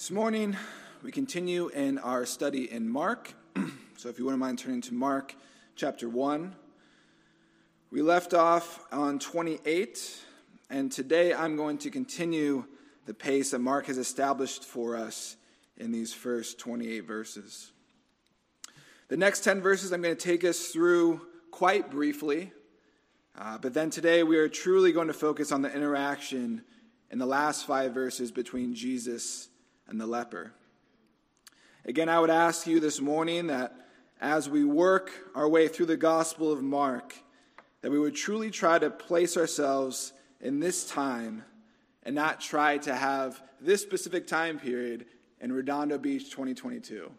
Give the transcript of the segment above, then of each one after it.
This morning, we continue in our study in Mark. So if you wouldn't mind turning to Mark chapter 1. We left off on 28, and today I'm going to continue the pace that Mark has established for us in these first 28 verses. The next 10 verses I'm going to take us through quite briefly, but then today we are truly going to focus on the interaction in the last 5 verses between Jesus and the leper. Again, I would ask you this morning that as we work our way through the Gospel of Mark, that we would truly try to place ourselves in this time and not try to have this specific time period in Redondo Beach 2022.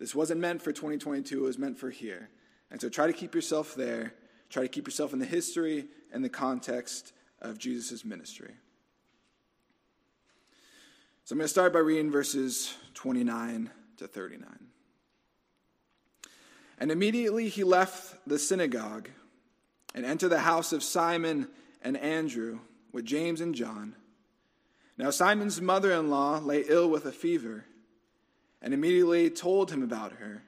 This wasn't meant for 2022, it was meant for here. And so try to keep yourself there. Try to keep yourself in the history and the context of Jesus' ministry. So I'm going to start by reading verses 29 to 39. And immediately he left the synagogue and entered the house of Simon and Andrew with James and John. Now Simon's mother-in-law lay ill with a fever, and immediately told him about her.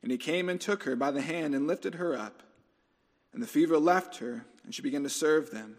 And he came and took her by the hand and lifted her up. And the fever left her, and she began to serve them.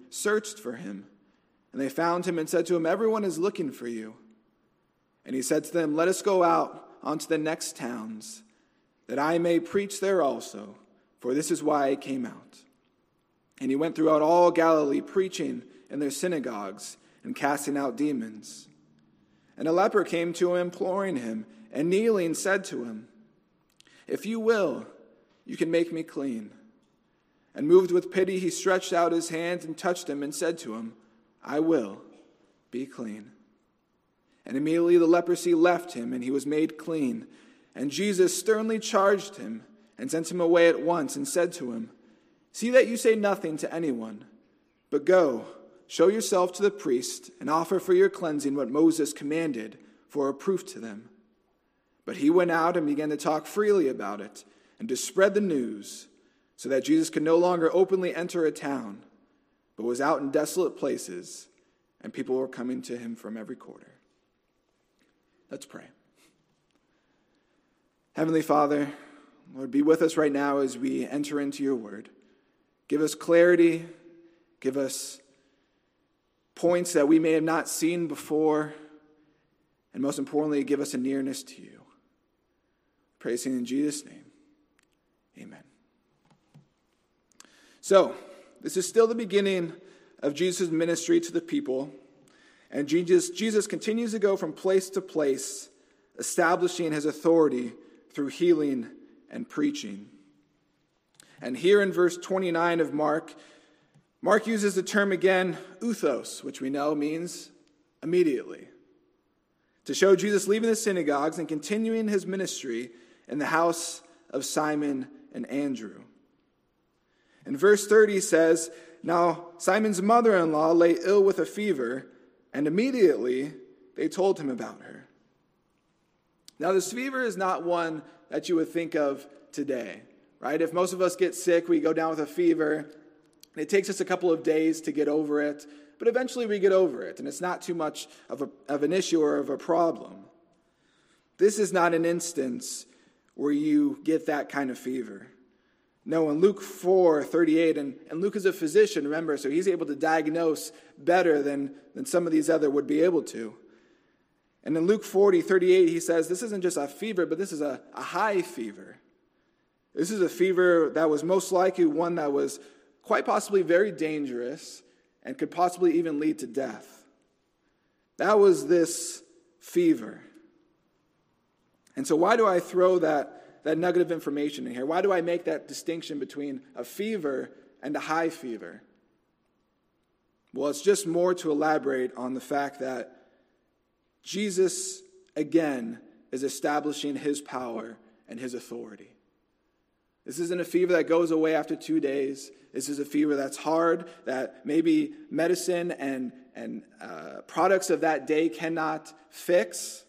searched for him. And they found him and said to him, "Everyone is looking for you." And he said to them, "Let us go out onto the next towns, that I may preach there also, for this is why I came out." And he went throughout all Galilee, preaching in their synagogues and casting out demons. And a leper came to him, imploring him, and kneeling said to him, "If you will, you can make me clean." And moved with pity, he stretched out his hand and touched him and said to him, "I will, be clean." And immediately the leprosy left him, and he was made clean. And Jesus sternly charged him and sent him away at once and said to him, "See that you say nothing to anyone, but go, show yourself to the priest and offer for your cleansing what Moses commanded for a proof to them." But he went out and began to talk freely about it and to spread the news, so that Jesus could no longer openly enter a town, but was out in desolate places, and people were coming to him from every quarter. Let's pray. Heavenly Father, Lord, be with us right now as we enter into your word. Give us clarity. Give us points that we may have not seen before. And most importantly, give us a nearness to you. Praising in Jesus' name. Amen. So, this is still the beginning of Jesus' ministry to the people, and Jesus continues to go from place to place, establishing his authority through healing and preaching. And here in verse 29 of Mark, Mark uses the term again, "uthos," which we know means immediately, to show Jesus leaving the synagogues and continuing his ministry in the house of Simon and Andrew. And verse 30 says, "Now Simon's mother-in-law lay ill with a fever, and immediately they told him about her." Now this fever is not one that you would think of today, right? If most of us get sick, we go down with a fever, and it takes us a couple of days to get over it, but eventually we get over it, and it's not too much of an issue or of a problem. This is not an instance where you get that kind of fever. No, in Luke 4:38, and Luke is a physician, remember, so he's able to diagnose better than some of these other would be able to. And in Luke 40:38, he says, this isn't just a fever, but this is a high fever. This is a fever that was most likely one that was quite possibly very dangerous and could possibly even lead to death. That was this fever. And so why do I throw that nugget of information in here? Why do I make that distinction between a fever and a high fever? Well, it's just more to elaborate on the fact that Jesus, again, is establishing his power and his authority. This isn't a fever that goes away after 2 days. This is a fever that's hard, that maybe medicine and products of that day cannot fix.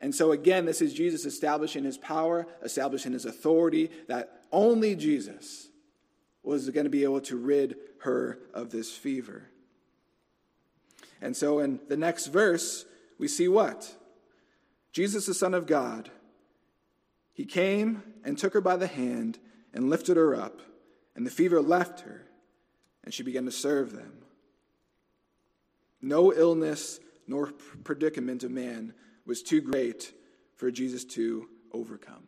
And so again, this is Jesus establishing his power, establishing his authority, that only Jesus was going to be able to rid her of this fever. And so in the next verse, we see what? Jesus, the Son of God, he came and took her by the hand and lifted her up, and the fever left her, and she began to serve them. No illness nor predicament of man was too great for Jesus to overcome.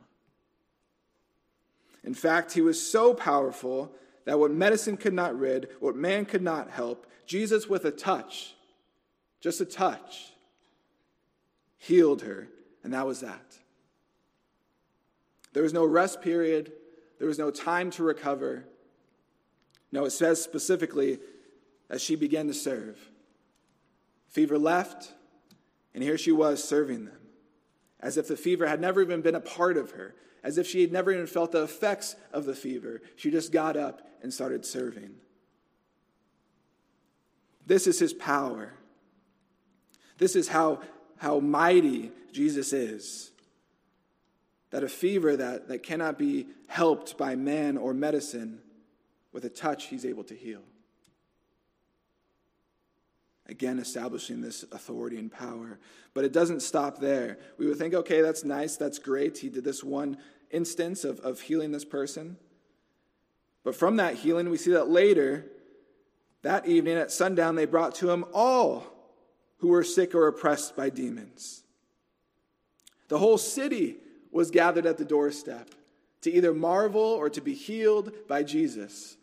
In fact, he was so powerful that what medicine could not rid, what man could not help, Jesus with a touch, just a touch, healed her, and that was that. There was no rest period. There was no time to recover. No, it says specifically that she began to serve. Fever left, and here she was serving them, as if the fever had never even been a part of her, as if she had never even felt the effects of the fever. She just got up and started serving. This is his power. This is how mighty Jesus is. That a fever that cannot be helped by man or medicine, with a touch he's able to heal. Again, establishing this authority and power. But it doesn't stop there. We would think, okay, that's nice, that's great. He did this one instance of healing this person. But from that healing, we see that later, that evening at sundown, they brought to him all who were sick or oppressed by demons. The whole city was gathered at the doorstep to either marvel or to be healed by Jesus.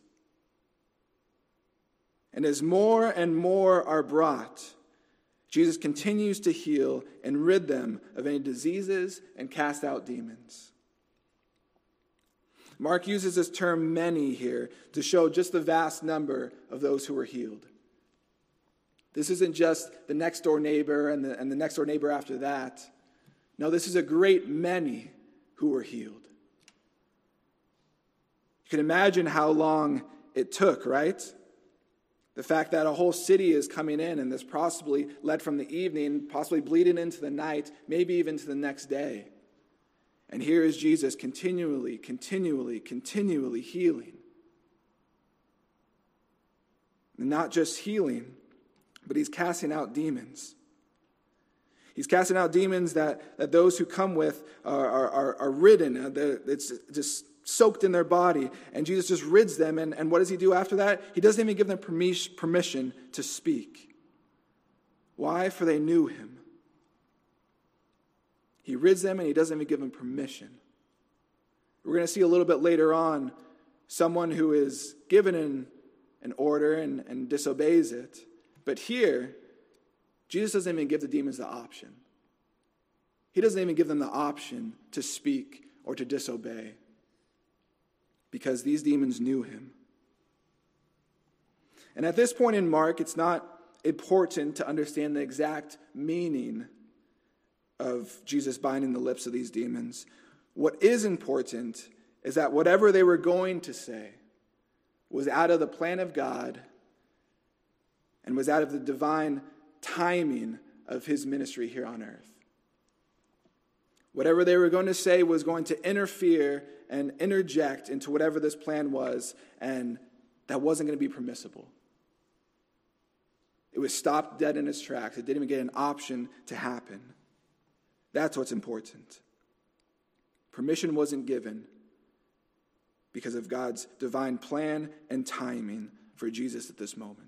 And as more and more are brought, Jesus continues to heal and rid them of any diseases and cast out demons. Mark uses this term "many" here to show just the vast number of those who were healed. This isn't just the next door neighbor and the next door neighbor after that. No, this is a great many who were healed. You can imagine how long it took, right? The fact that a whole city is coming in, and this possibly led from the evening, possibly bleeding into the night, maybe even to the next day. And here is Jesus continually healing. And not just healing, but he's casting out demons. He's casting out demons that those who come with are ridden. It's just soaked in their body. And Jesus just rids them. And what does he do after that? He doesn't even give them permission to speak. Why? For they knew him. He rids them and he doesn't even give them permission. We're going to see a little bit later on someone who is given an order and disobeys it. But here, Jesus doesn't even give the demons the option. He doesn't even give them the option to speak or to disobey, because these demons knew him. And at this point in Mark, it's not important to understand the exact meaning of Jesus binding the lips of these demons. What is important is that whatever they were going to say was out of the plan of God and was out of the divine timing of his ministry here on earth. Whatever they were going to say was going to interfere and interject into whatever this plan was, and that wasn't going to be permissible. It was stopped dead in its tracks. It didn't even get an option to happen. That's what's important. Permission wasn't given because of God's divine plan and timing for Jesus at this moment.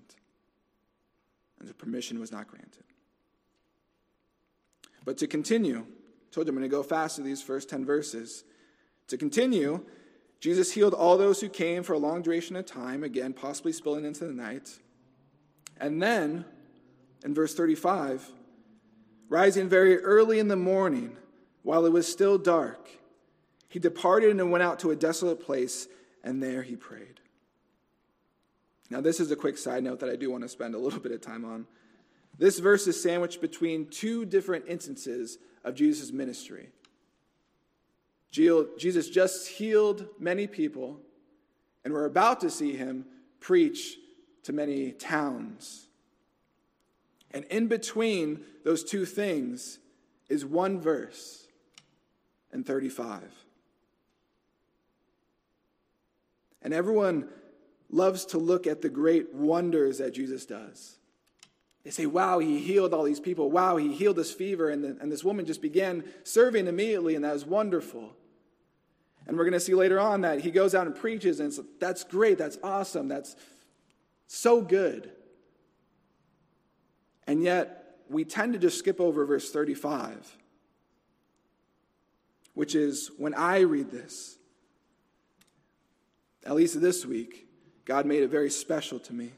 And the permission was not granted. But to continue, I told you I'm going to go fast through these first 10 verses. To continue, Jesus healed all those who came for a long duration of time, again, possibly spilling into the night. And then, in verse 35, rising very early in the morning, while it was still dark, he departed and went out to a desolate place, and there he prayed. Now, this is a quick side note that I do want to spend a little bit of time on. This verse is sandwiched between two different instances of Jesus' ministry. Jesus just healed many people, and we're about to see him preach to many towns. And in between those two things is one verse in 35. And everyone loves to look at the great wonders that Jesus does. They say, wow, he healed all these people. Wow, he healed this fever. And this woman just began serving immediately, and that was wonderful. And we're going to see later on that he goes out and preaches, and it's, that's great, that's awesome, that's so good. And yet, we tend to just skip over verse 35, which is when I read this, at least this week, God made it very special to me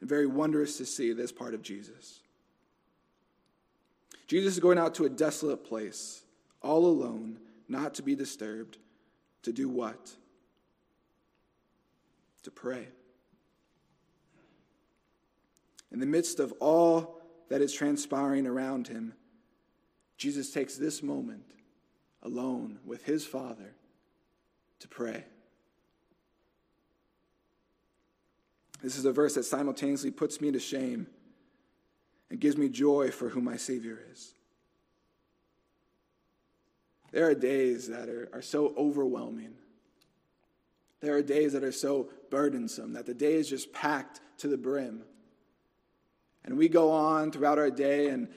and very wondrous to see this part of Jesus. Jesus is going out to a desolate place, all alone, not to be disturbed, to do what? To pray. In the midst of all that is transpiring around him, Jesus takes this moment alone with his Father to pray. This is a verse that simultaneously puts me to shame and gives me joy for who my Savior is. There are days that are so overwhelming. There are days that are so burdensome that the day is just packed to the brim. And we go on throughout our day and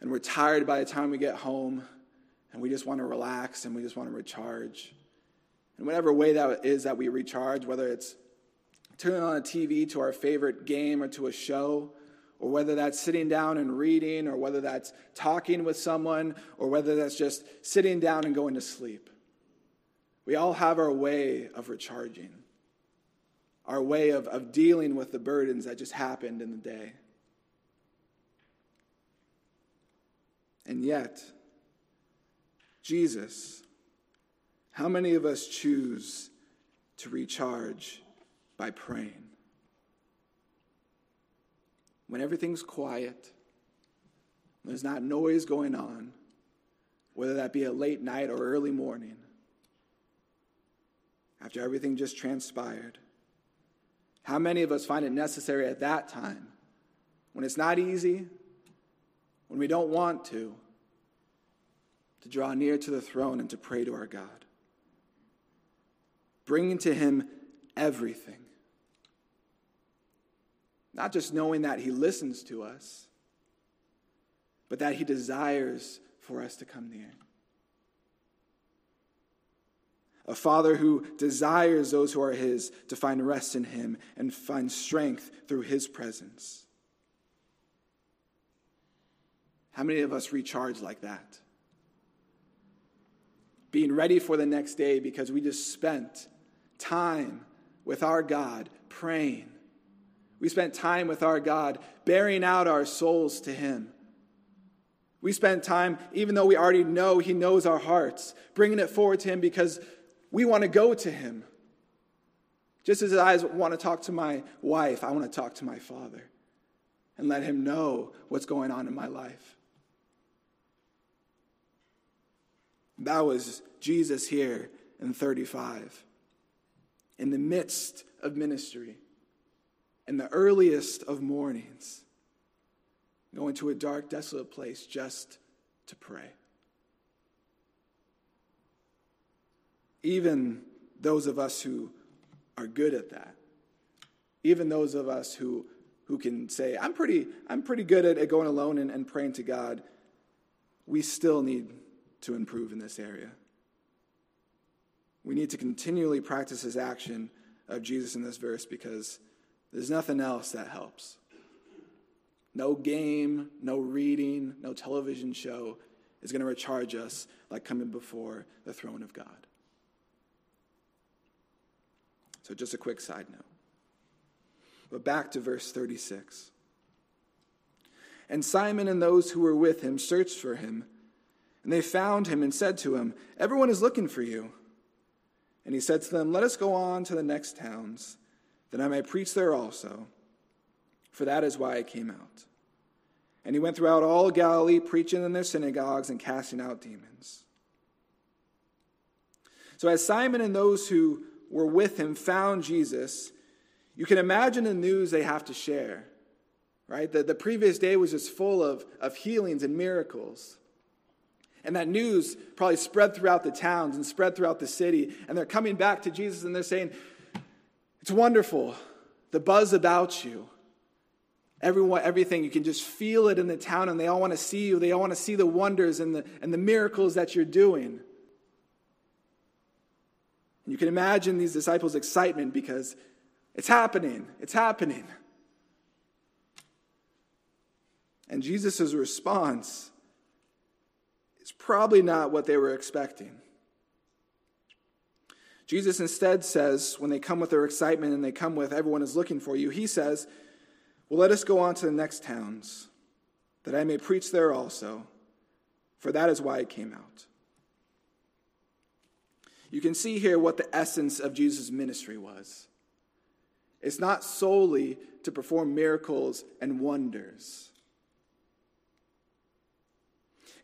we're tired by the time we get home, and we just want to relax and we just want to recharge. And whatever way that is that we recharge, whether it's turning on a TV to our favorite game or to a show, or whether that's sitting down and reading, or whether that's talking with someone, or whether that's just sitting down and going to sleep. We all have our way of recharging, our way of dealing with the burdens that just happened in the day. And yet, Jesus, how many of us choose to recharge by praying? When everything's quiet, when there's not noise going on, whether that be a late night or early morning, after everything just transpired, how many of us find it necessary at that time, when it's not easy, when we don't want to draw near to the throne and to pray to our God, bringing to him everything? Not just knowing that he listens to us, but that he desires for us to come near. A Father who desires those who are his to find rest in him and find strength through his presence. How many of us recharge like that? Being ready for the next day because we just spent time with our God praying. We spent time with our God bearing out our souls to him. We spent time, even though we already know he knows our hearts, bringing it forward to him because we want to go to him. Just as I want to talk to my wife, I want to talk to my Father and let him know what's going on in my life. That was Jesus here in 35. In the midst of ministry, in the earliest of mornings, going to a dark, desolate place just to pray. Even those of us who are good at that, even those of us who can say, I'm pretty good at going alone and praying to God, we still need to improve in this area. We need to continually practice his action of Jesus in this verse because there's nothing else that helps. No game, no reading, no television show is going to recharge us like coming before the throne of God. So just a quick side note. But back to verse 36. And Simon and those who were with him searched for him, and they found him and said to him, "Everyone is looking for you." And he said to them, "Let us go on to the next towns, that I may preach there also, for that is why I came out." And he went throughout all Galilee, preaching in their synagogues and casting out demons. So as Simon and those who were with him found Jesus, you can imagine the news they have to share, right? The previous day was just full of healings and miracles. And that news probably spread throughout the towns and spread throughout the city. And they're coming back to Jesus and they're saying, it's wonderful, the buzz about you. Everything, you can just feel it in the town, and they all want to see you. They all want to see the wonders and the miracles that you're doing. And you can imagine these disciples' excitement because it's happening. It's happening. And Jesus' response is probably not what they were expecting. Jesus instead says, when they come with their excitement and they come with everyone is looking for you, he says, well, let us go on to the next towns, that I may preach there also, for that is why I came out. You can see here what the essence of Jesus' ministry was. It's not solely to perform miracles and wonders.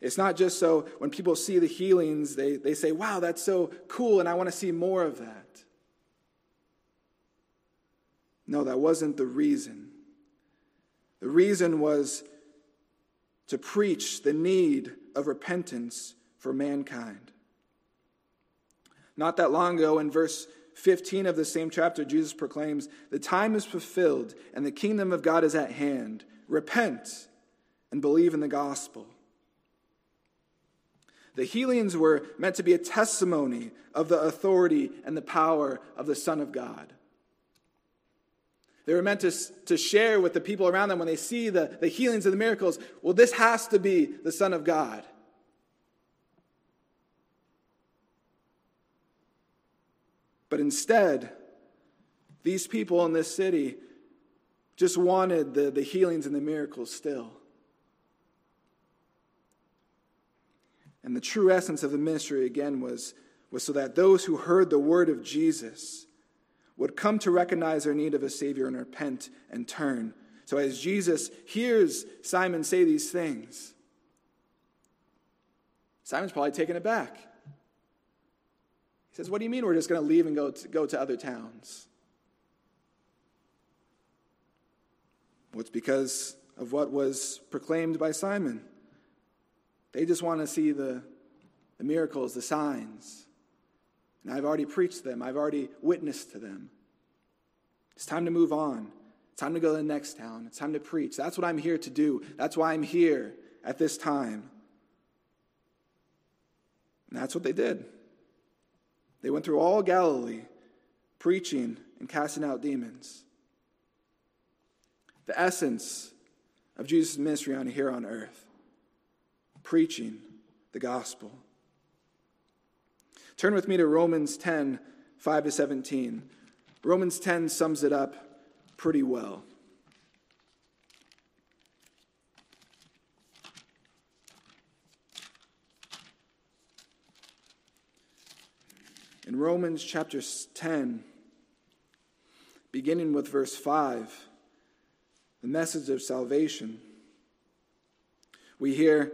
It's not just so when people see the healings, they say, wow, that's so cool, and I want to see more of that. No, that wasn't the reason. The reason was to preach the need of repentance for mankind. Not that long ago, in verse 15 of the same chapter, Jesus proclaims, "The time is fulfilled and the kingdom of God is at hand. Repent and believe in the gospel." The healings were meant to be a testimony of the authority and the power of the Son of God. They were meant to share with the people around them when they see the healings and the miracles. Well, this has to be the Son of God. But instead, these people in this city just wanted the healings and the miracles still. And the true essence of the ministry, again, was so that those who heard the word of Jesus would come to recognize their need of a Savior and repent and turn. So as Jesus hears Simon say these things, Simon's probably taken aback. He says, what do you mean we're just going to leave and go to other towns? Well, it's because of what was proclaimed by Simon. They just want to see the miracles, the signs. And I've already preached to them. I've already witnessed to them. It's time to move on. It's time to go to the next town. It's time to preach. That's what I'm here to do. That's why I'm here at this time. And that's what they did. They went through all Galilee, preaching and casting out demons. The essence of Jesus' ministry here on earth, preaching the gospel. Turn with me to Romans 10, 5-17. Romans 10 sums it up pretty well. In Romans chapter 10, beginning with verse 5, the message of salvation, we hear,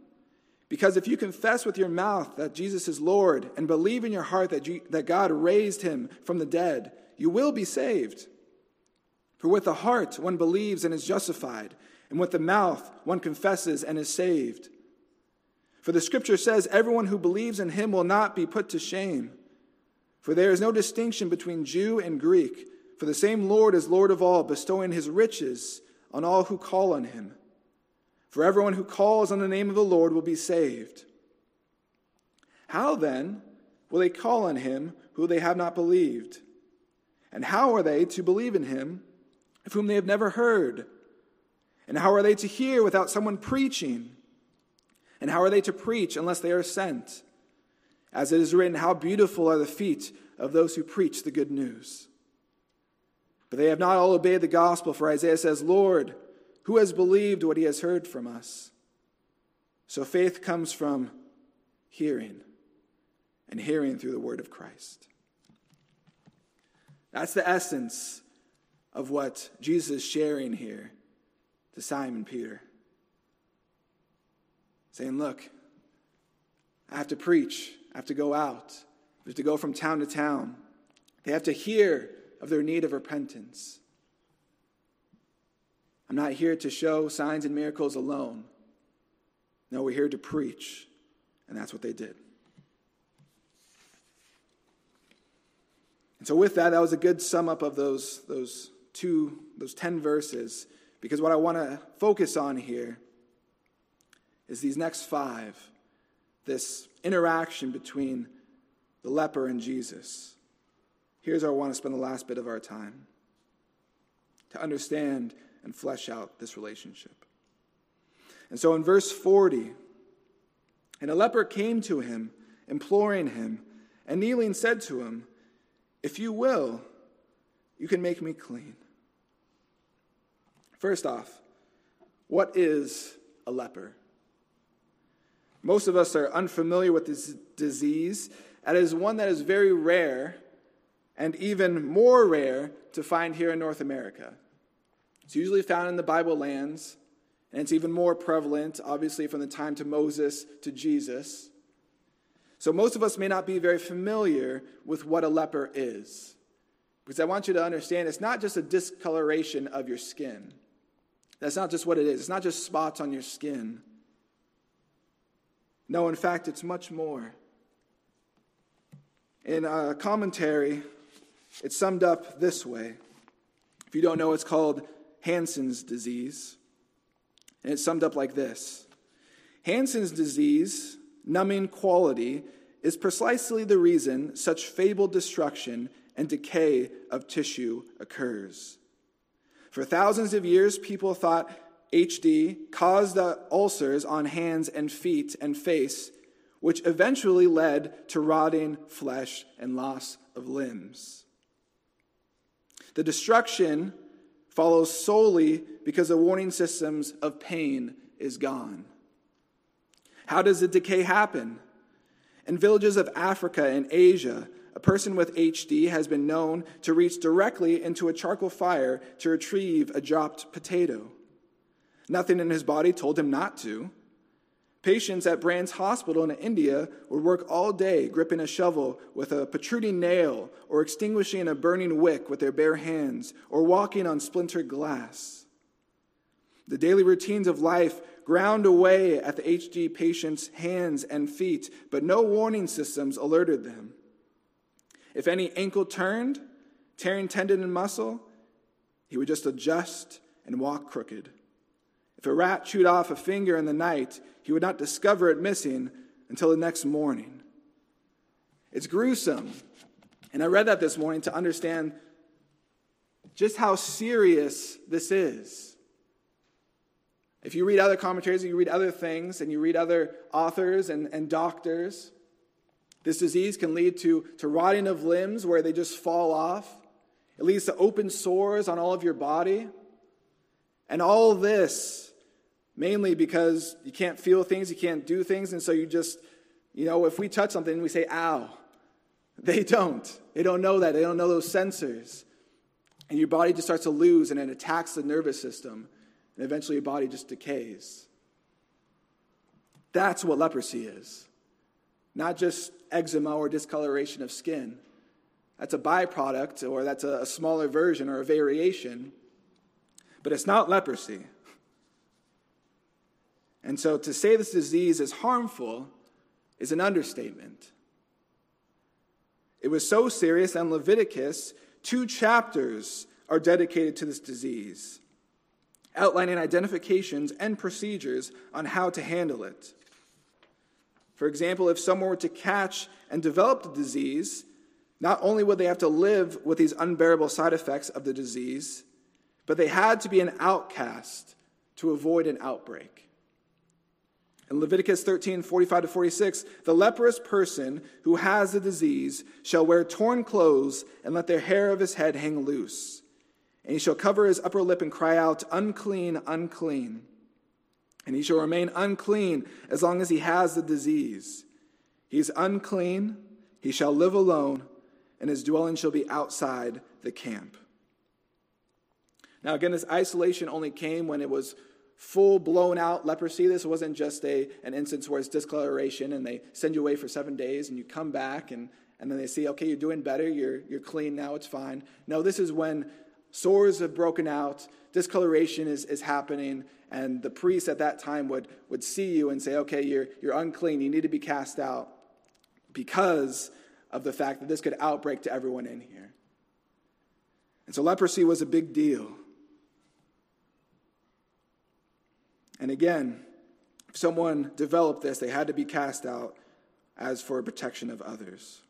Because if you confess with your mouth that Jesus is Lord and believe in your heart that God raised him from the dead, you will be saved. For with the heart one believes and is justified, and with the mouth one confesses and is saved. For the scripture says, everyone who believes in him will not be put to shame. For there is no distinction between Jew and Greek, for the same Lord is Lord of all, bestowing his riches on all who call on him. For everyone who calls on the name of the Lord will be saved. How then will they call on him who they have not believed? And how are they to believe in him of whom they have never heard? And how are they to hear without someone preaching? And how are they to preach unless they are sent? As it is written, how beautiful are the feet of those who preach the good news. But they have not all obeyed the gospel, for Isaiah says, Lord, who has believed what he has heard from us? So faith comes from hearing, and hearing through the word of Christ. That's the essence of what Jesus is sharing here to Simon Peter. Saying, look, I have to preach. I have to go out. I have to go from town to town. They have to hear of their need of repentance. I'm not here to show signs and miracles alone. No, we're here to preach. And that's what they did. And so with that, that was a good sum up of those 10 verses. Because what I want to focus on here is these next 5. This interaction between the leper and Jesus. Here's where I want to spend the last bit of our time. To understand and flesh out this relationship. And so in verse 40, and a leper came to him, imploring him, and kneeling said to him, if you will, you can make me clean. First off, what is a leper? Most of us are unfamiliar with this disease, and it is one that is very rare and even more rare to find here in North America. It's usually found in the Bible lands, and it's even more prevalent, obviously, from the time to Moses to Jesus. So most of us may not be very familiar with what a leper is. Because I want you to understand, it's not just a discoloration of your skin. That's not just what it is. It's not just spots on your skin. No, in fact, it's much more. In a commentary, it's summed up this way. If you don't know, it's called Hansen's disease. And it's summed up like this. Hansen's disease, numbing quality, is precisely the reason such fabled destruction and decay of tissue occurs. For thousands of years, people thought HD caused the ulcers on hands and feet and face, which eventually led to rotting flesh and loss of limbs. The destruction follows solely because the warning systems of pain is gone. How does the decay happen? In villages of Africa and Asia, a person with HD has been known to reach directly into a charcoal fire to retrieve a dropped potato. Nothing in his body told him not to. Patients at Brand's Hospital in India would work all day gripping a shovel with a protruding nail or extinguishing a burning wick with their bare hands or walking on splintered glass. The daily routines of life ground away at the HD patient's hands and feet, but no warning systems alerted them. If any ankle turned, tearing tendon and muscle, he would just adjust and walk crooked. If a rat chewed off a finger in the night, he would not discover it missing until the next morning. It's gruesome. And I read that this morning to understand just how serious this is. If you read other commentaries, you read other things, and you read other authors and doctors, this disease can lead to rotting of limbs where they just fall off. It leads to open sores on all of your body. And all this, mainly because you can't feel things, you can't do things, and so you just, if we touch something, we say, ow. They don't. They don't know that. They don't know those sensors. And your body just starts to lose, and it attacks the nervous system. And eventually your body just decays. That's what leprosy is. Not just eczema or discoloration of skin. That's a byproduct, or that's a smaller version or a variation. But it's not leprosy. And so to say this disease is harmful is an understatement. It was so serious in Leviticus, 2 chapters are dedicated to this disease, outlining identifications and procedures on how to handle it. For example, if someone were to catch and develop the disease, not only would they have to live with these unbearable side effects of the disease, but they had to be an outcast to avoid an outbreak. In Leviticus 13, 45 to 46, the leprous person who has the disease shall wear torn clothes and let the hair of his head hang loose. And he shall cover his upper lip and cry out, unclean, unclean. And he shall remain unclean as long as he has the disease. He is unclean, he shall live alone, and his dwelling shall be outside the camp. Now again, this isolation only came when it was full blown out leprosy. This wasn't just an instance where it's discoloration and they send you away for 7 days and you come back and then they see, okay, you're doing better, you're clean now, it's fine. No, this is when sores have broken out, discoloration is happening, and the priest at that time would see you and say, okay, you're unclean, you need to be cast out, because of the fact that this could outbreak to everyone in here. And so leprosy was a big deal. And again, if someone developed this, they had to be cast out as for protection of others.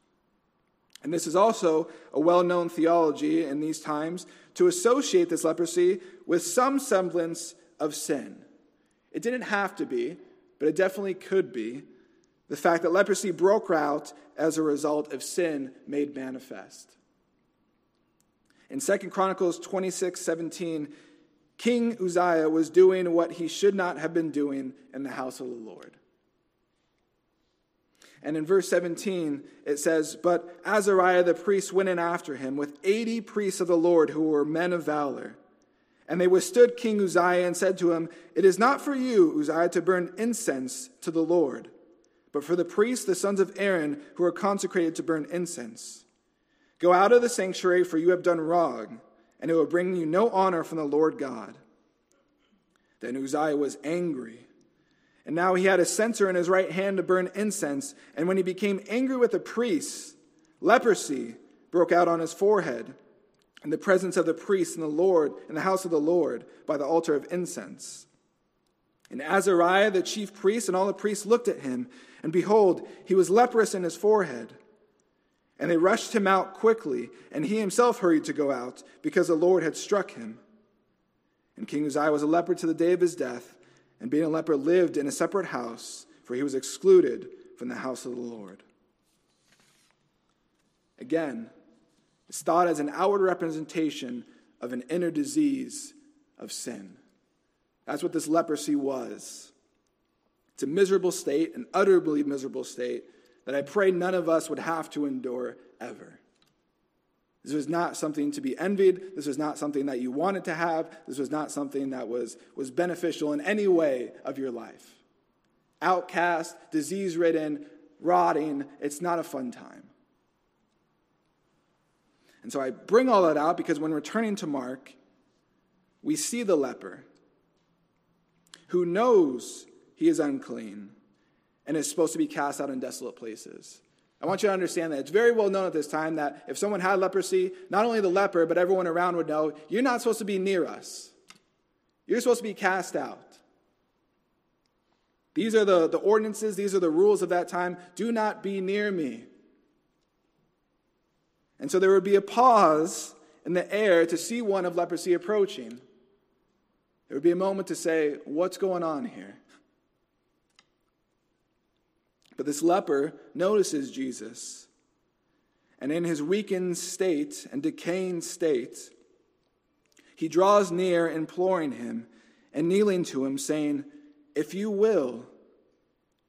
And this is also a well-known theology in these times to associate this leprosy with some semblance of sin. It didn't have to be, but it definitely could be. The fact that leprosy broke out as a result of sin made manifest. In 2 Chronicles 26:17, King Uzziah was doing what he should not have been doing in the house of the Lord. And in verse 17, it says, but Azariah the priest went in after him with 80 priests of the Lord who were men of valor. And they withstood King Uzziah and said to him, it is not for you, Uzziah, to burn incense to the Lord, but for the priests, the sons of Aaron, who are consecrated to burn incense. Go out of the sanctuary, for you have done wrong, and it will bring you no honor from the Lord God. Then Uzziah was angry. And now he had a censer in his right hand to burn incense. And when he became angry with the priests, leprosy broke out on his forehead in the presence of the priests and the Lord, in the house of the Lord, by the altar of incense. And Azariah, the chief priest, and all the priests looked at him, and behold, he was leprous in his forehead. And they rushed him out quickly, and he himself hurried to go out, because the Lord had struck him. And King Uzziah was a leper to the day of his death, and being a leper lived in a separate house, for he was excluded from the house of the Lord. Again, it's thought as an outward representation of an inner disease of sin. That's what this leprosy was. It's a miserable state, an utterly miserable state, that I pray none of us would have to endure ever. This was not something to be envied. This was not something that you wanted to have. This was not something that was beneficial in any way of your life. Outcast, disease-ridden, rotting, it's not a fun time. And so I bring all that out because when returning to Mark, we see the leper who knows he is unclean and is supposed to be cast out in desolate places. I want you to understand that it's very well known at this time that if someone had leprosy, not only the leper, but everyone around would know, you're not supposed to be near us. You're supposed to be cast out. These are the ordinances, these are the rules of that time. Do not be near me. And so there would be a pause in the air to see one of leprosy approaching. There would be a moment to say, what's going on here? But this leper notices Jesus. And in his weakened state and decaying state, he draws near, imploring him and kneeling to him, saying, if you will,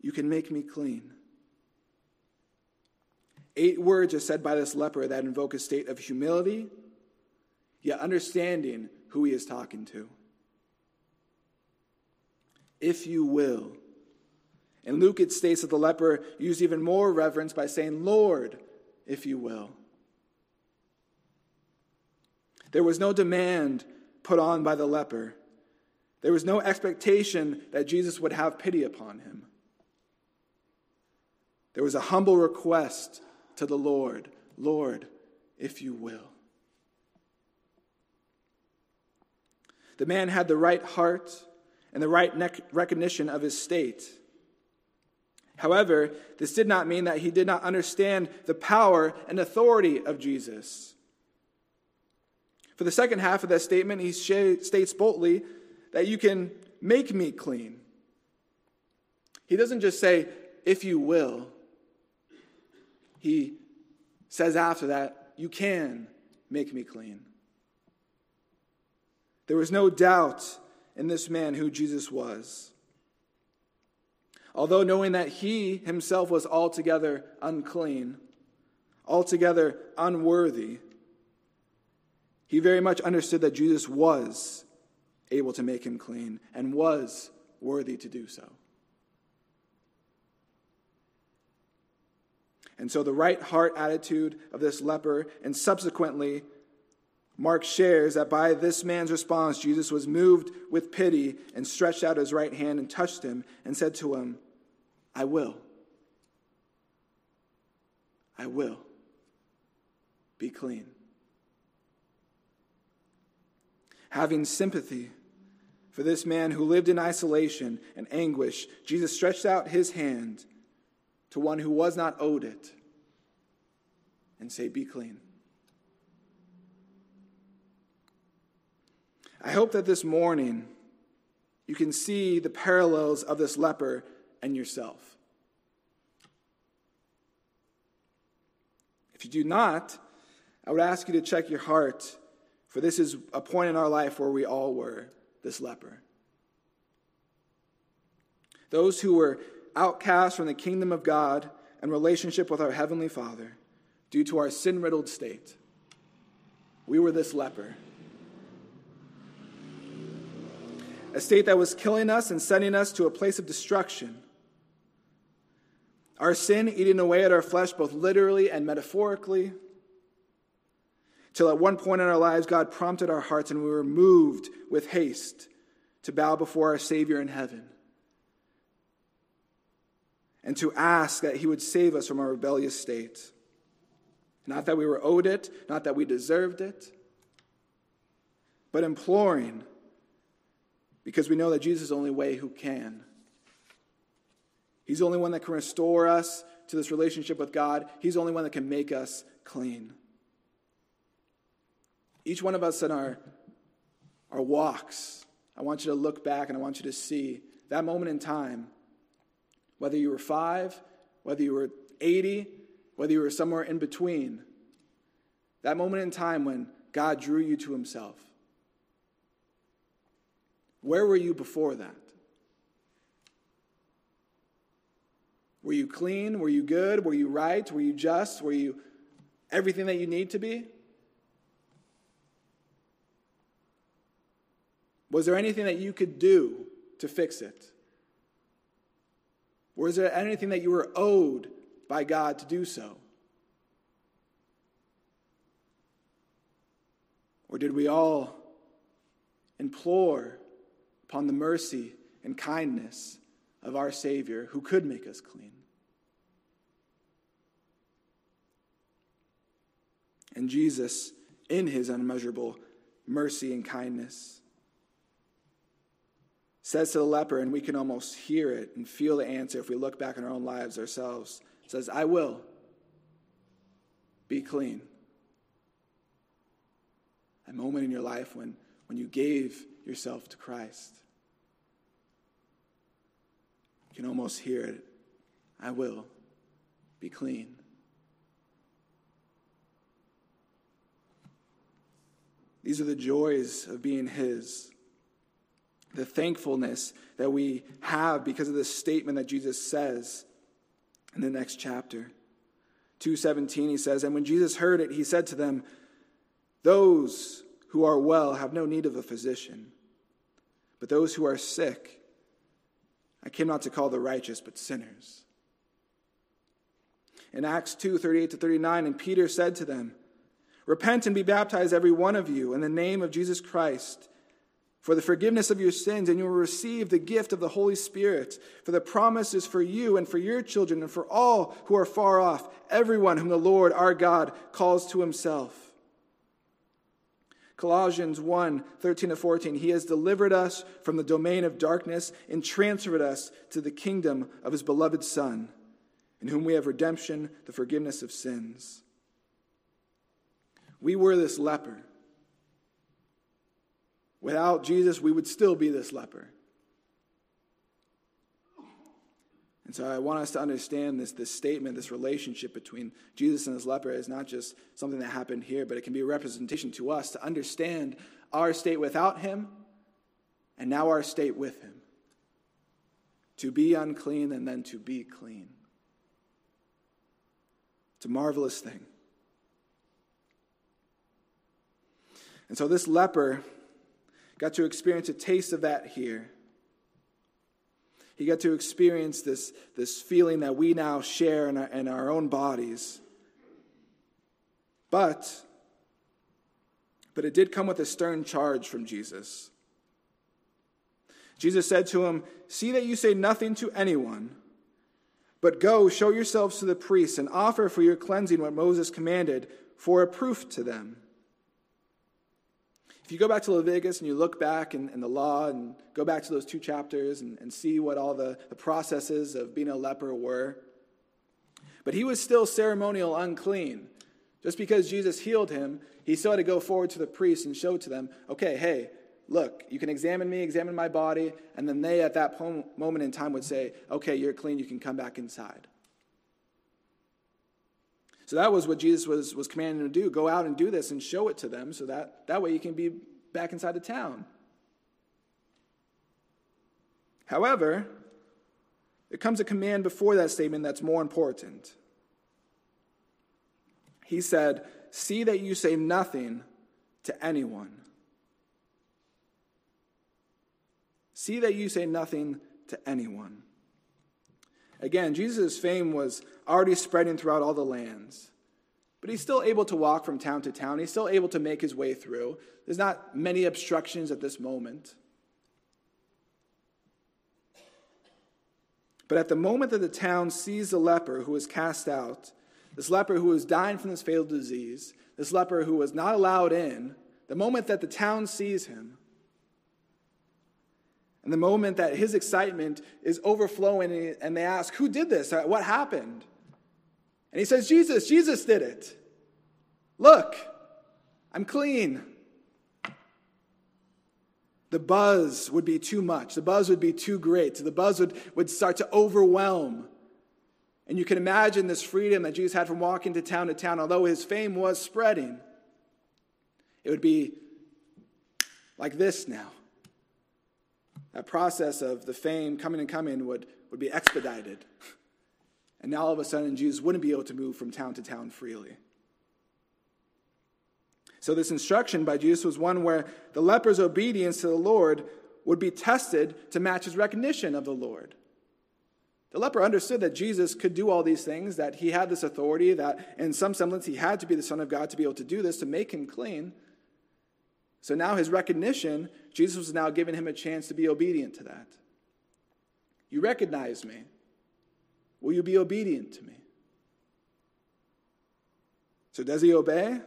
you can make me clean. 8 words are said by this leper that invoke a state of humility, yet understanding who he is talking to. If you will. In Luke, it states that the leper used even more reverence by saying, Lord, if you will. There was no demand put on by the leper. There was no expectation that Jesus would have pity upon him. There was a humble request to the Lord, Lord, if you will. The man had the right heart and the right recognition of his state. However, this did not mean that he did not understand the power and authority of Jesus. For the second half of that statement, he states boldly that you can make me clean. He doesn't just say, if you will. He says after that, you can make me clean. There was no doubt in this man who Jesus was. Although knowing that he himself was altogether unclean, altogether unworthy, he very much understood that Jesus was able to make him clean and was worthy to do so. And so the right heart attitude of this leper, and subsequently, Mark shares that by this man's response, Jesus was moved with pity and stretched out his right hand and touched him and said to him, I will. I will. Be clean. Having sympathy for this man who lived in isolation and anguish, Jesus stretched out his hand to one who was not owed it and say, be clean. I hope that this morning you can see the parallels of this leper and yourself. If you do not, I would ask you to check your heart, for this is a point in our life where we all were this leper. Those who were outcast from the kingdom of God and relationship with our Heavenly Father due to our sin-riddled state. We were this leper. A state that was killing us and sending us to a place of destruction. Our sin eating away at our flesh, both literally and metaphorically, till at one point in our lives, God prompted our hearts and we were moved with haste to bow before our Savior in heaven and to ask that he would save us from our rebellious state. Not that we were owed it, not that we deserved it, but imploring, because we know that Jesus is the only way who can. He's the only one that can restore us to this relationship with God. He's the only one that can make us clean. Each one of us in our walks, I want you to look back and I want you to see that moment in time, whether you were 5, whether you were 80, whether you were somewhere in between, that moment in time when God drew you to himself. Where were you before that? Were you clean? Were you good? Were you right? Were you just? Were you everything that you need to be? Was there anything that you could do to fix it? Was there anything that you were owed by God to do so? Or did we all implore upon the mercy and kindness of our Savior who could make us clean? And Jesus, in his unmeasurable mercy and kindness, says to the leper, and we can almost hear it and feel the answer if we look back in our own lives ourselves, says, I will be clean. A moment in your life when you gave yourself to Christ. You can almost hear it. I will be clean. These are the joys of being his. The thankfulness that we have because of this statement that Jesus says in the next chapter. 2:17, he says, and when Jesus heard it, he said to them, those who are well have no need of a physician, but those who are sick, I came not to call the righteous, but sinners. In Acts 2:38-39, and Peter said to them, repent and be baptized every one of you in the name of Jesus Christ for the forgiveness of your sins, and you will receive the gift of the Holy Spirit. For the promise is for you and for your children and for all who are far off, everyone whom the Lord our God calls to himself. Colossians 1:13-14, he has delivered us from the domain of darkness and transferred us to the kingdom of his beloved Son, in whom we have redemption, the forgiveness of sins. We were this leper. Without Jesus, we would still be this leper. And so I want us to understand this statement, this relationship between Jesus and this leper is not just something that happened here, but it can be a representation to us to understand our state without him and now our state with him. To be unclean and then to be clean. It's a marvelous thing. And so this leper got to experience a taste of that here. He got to experience this feeling that we now share in our own bodies. But it did come with a stern charge from Jesus. Jesus said to him, "See that you say nothing to anyone, but go, show yourselves to the priests, and offer for your cleansing what Moses commanded for a proof to them." If you go back to Leviticus and you look back in the law and go back to those two chapters and see what all the processes of being a leper were, but he was still ceremonial unclean. Just because Jesus healed him, he still had to go forward to the priests and show to them, okay, hey, look, you can examine me, examine my body, and then they at that moment in time would say, okay, you're clean, you can come back inside. So that was what Jesus was commanding him to do. Go out and do this and show it to them so that way you can be back inside of town. However, there comes a command before that statement that's more important. He said, "See that you say nothing to anyone." See that you say nothing to anyone. Again, Jesus' fame was already spreading throughout all the lands. But he's still able to walk from town to town. He's still able to make his way through. There's not many obstructions at this moment. But at the moment that the town sees the leper who was cast out, this leper who was dying from this fatal disease, this leper who was not allowed in, the moment that the town sees him, and the moment that his excitement is overflowing and they ask, "Who did this? What happened?" And he says, Jesus did it. Look, I'm clean. The buzz would be too much. The buzz would be too great. The buzz would start to overwhelm. And you can imagine this freedom that Jesus had from walking to town, although his fame was spreading. It would be like this now. That process of the fame coming and coming would be expedited. And now all of a sudden, Jesus wouldn't be able to move from town to town freely. So this instruction by Jesus was one where the leper's obedience to the Lord would be tested to match his recognition of the Lord. The leper understood that Jesus could do all these things, that he had this authority, that in some semblance he had to be the Son of God to be able to do this, to make him clean. So now his recognition, Jesus was now giving him a chance to be obedient to that. You recognize me. Will you be obedient to me? So does he obey?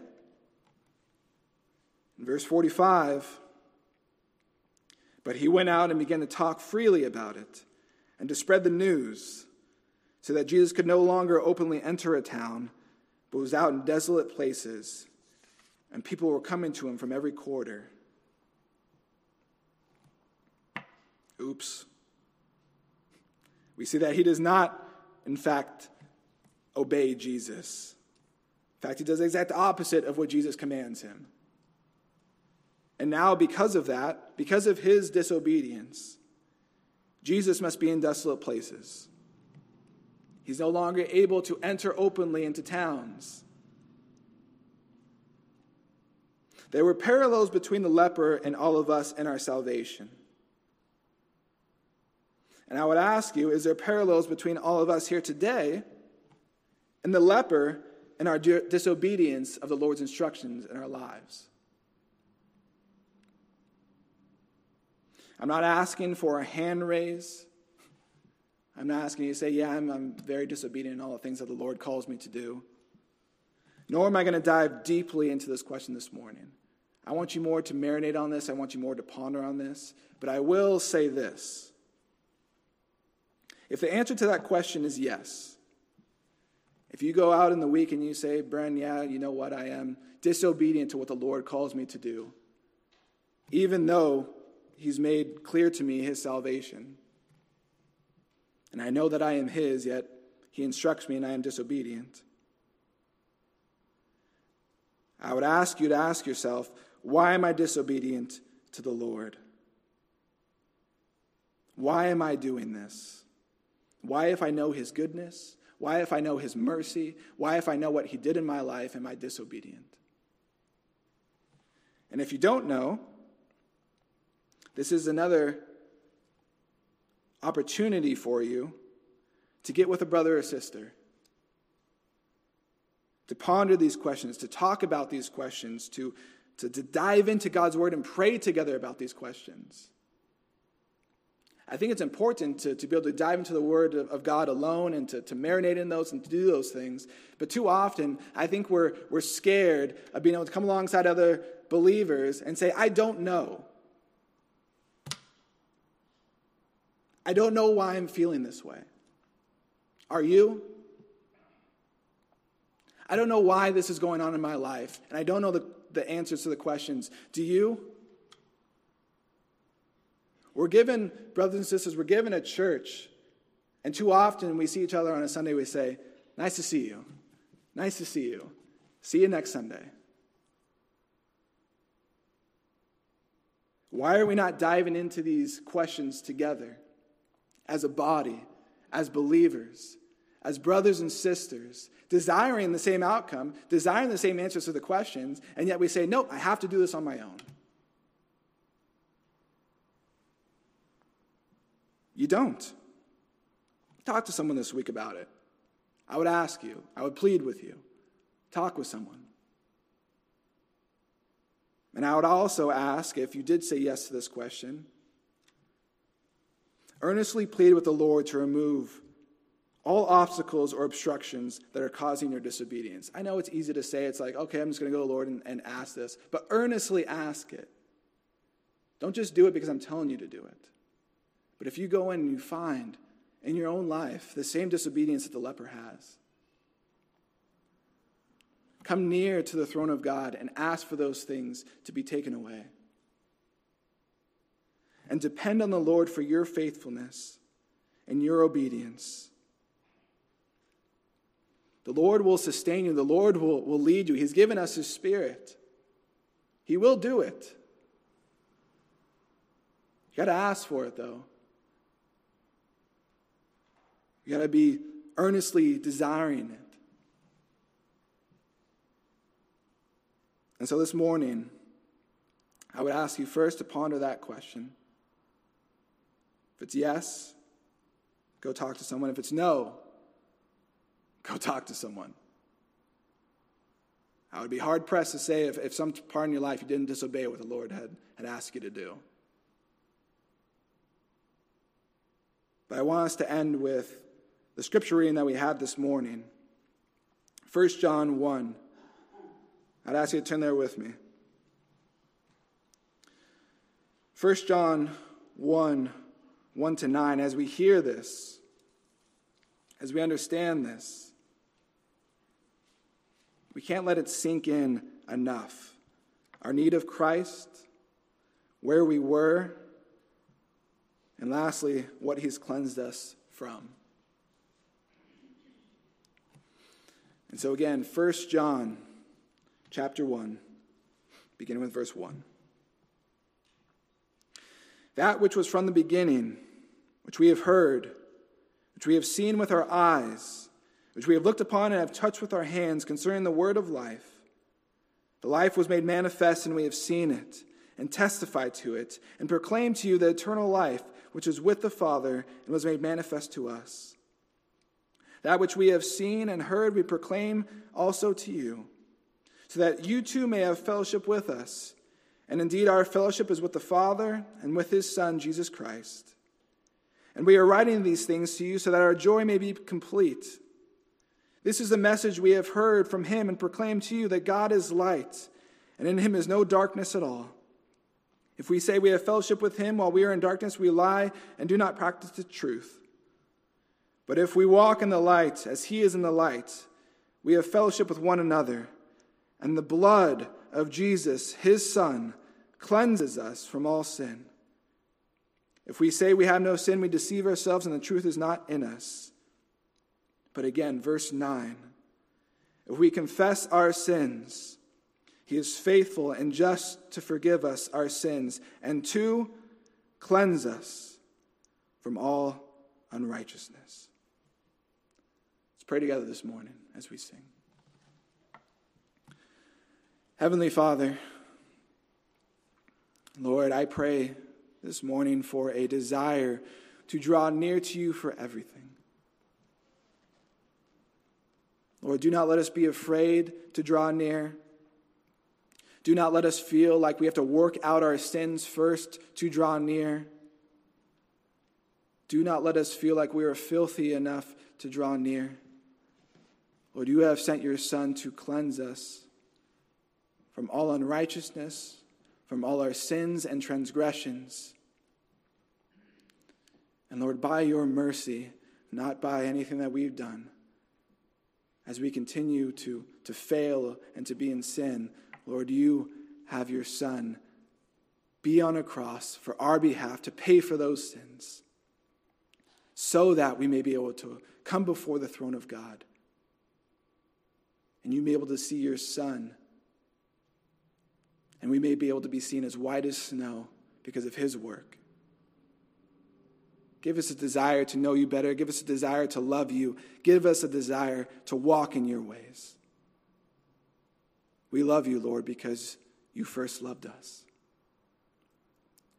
In verse 45, "But he went out and began to talk freely about it and to spread the news so that Jesus could no longer openly enter a town, but was out in desolate places. And people were coming to him from every quarter." Oops. We see that he does not, in fact, obey Jesus. In fact, he does the exact opposite of what Jesus commands him. And now, because of that, because of his disobedience, Jesus must be in desolate places. He's no longer able to enter openly into towns. There were parallels between the leper and all of us in our salvation. And I would ask you, is there parallels between all of us here today and the leper and our disobedience of the Lord's instructions in our lives? I'm not asking for a hand raise. I'm not asking you to say, yeah, I'm very disobedient in all the things that the Lord calls me to do. Nor am I going to dive deeply into this question this morning. I want you more to marinate on this. I want you more to ponder on this. But I will say this. If the answer to that question is yes, if you go out in the week and you say, "Bren, yeah, you know what? I am disobedient to what the Lord calls me to do, even though he's made clear to me his salvation. And I know that I am his, yet he instructs me and I am disobedient. I would ask you to ask yourself, why am I disobedient to the Lord? Why am I doing this? Why, if I know his goodness? Why, if I know his mercy? Why, if I know what he did in my life, am I disobedient? And if you don't know, this is another opportunity for you to get with a brother or sister, to ponder these questions, to talk about these questions, to dive into God's word and pray together about these questions. I think it's important to be able to dive into the word of God alone and to marinate in those and to do those things. But too often, I think we're scared of being able to come alongside other believers and say, I don't know. I don't know why I'm feeling this way. Are you? I don't know why this is going on in my life. And I don't know the answers to the questions. Do you? We're given, brothers and sisters, we're given a church. And too often we see each other on a Sunday, we say, nice to see you. Nice to see you. See you next Sunday. Why are we not diving into these questions together as a body, as believers, as brothers and sisters, desiring the same outcome, desiring the same answers to the questions, and yet we say, nope, I have to do this on my own. You don't. Talk to someone this week about it. I would ask you. I would plead with you. Talk with someone. And I would also ask, if you did say yes to this question, earnestly plead with the Lord to remove all obstacles or obstructions that are causing your disobedience. I know it's easy to say. It's like, okay, I'm just going to go to the Lord and ask this. But earnestly ask it. Don't just do it because I'm telling you to do it. But if you go in and you find in your own life the same disobedience that the leper has, come near to the throne of God and ask for those things to be taken away. And depend on the Lord for your faithfulness and your obedience. The Lord will sustain you. The Lord will lead you. He's given us his Spirit. He will do it. You got to ask for it, though. You got to be earnestly desiring it. And so this morning, I would ask you first to ponder that question. If it's yes, go talk to someone. If it's no, go talk to someone. I would be hard-pressed to say if some part in your life you didn't disobey what the Lord had asked you to do. But I want us to end with the scripture reading that we had this morning. 1 John 1. I'd ask you to turn there with me. 1 John 1, 1 to 9. As we hear this, as we understand this, we can't let it sink in enough. Our need of Christ, where we were, and lastly, what he's cleansed us from. And so again, 1 John chapter 1, beginning with verse 1. That which was from the beginning, which we have heard, which we have seen with our eyes, which we have looked upon and have touched with our hands concerning the word of life. The life was made manifest, and we have seen it, and testify to it, and proclaim to you the eternal life, which is with the Father, and was made manifest to us. That which we have seen and heard we proclaim also to you, so that you too may have fellowship with us. And indeed, our fellowship is with the Father and with his Son, Jesus Christ. And we are writing these things to you so that our joy may be complete. This is the message we have heard from him and proclaimed to you, that God is light, and in him is no darkness at all. If we say we have fellowship with him while we are in darkness, we lie and do not practice the truth. But if we walk in the light as he is in the light, we have fellowship with one another, and the blood of Jesus, his Son, cleanses us from all sin. If we say we have no sin, we deceive ourselves and the truth is not in us. But again, verse 9, if we confess our sins, he is faithful and just to forgive us our sins and to cleanse us from all unrighteousness. Let's pray together this morning as we sing. Heavenly Father, Lord, I pray this morning for a desire to draw near to you for everything. Lord, do not let us be afraid to draw near. Do not let us feel like we have to work out our sins first to draw near. Do not let us feel like we are filthy enough to draw near. Lord, you have sent your Son to cleanse us from all unrighteousness, from all our sins and transgressions. And Lord, by your mercy, not by anything that we've done, as we continue to fail and to be in sin, Lord, you have your Son be on a cross for our behalf to pay for those sins so that we may be able to come before the throne of God and you may be able to see your Son and we may be able to be seen as white as snow because of his work. Give us a desire to know you better. Give us a desire to love you. Give us a desire to walk in your ways. We love you, Lord, because you first loved us.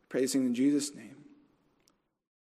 Praising in Jesus' name.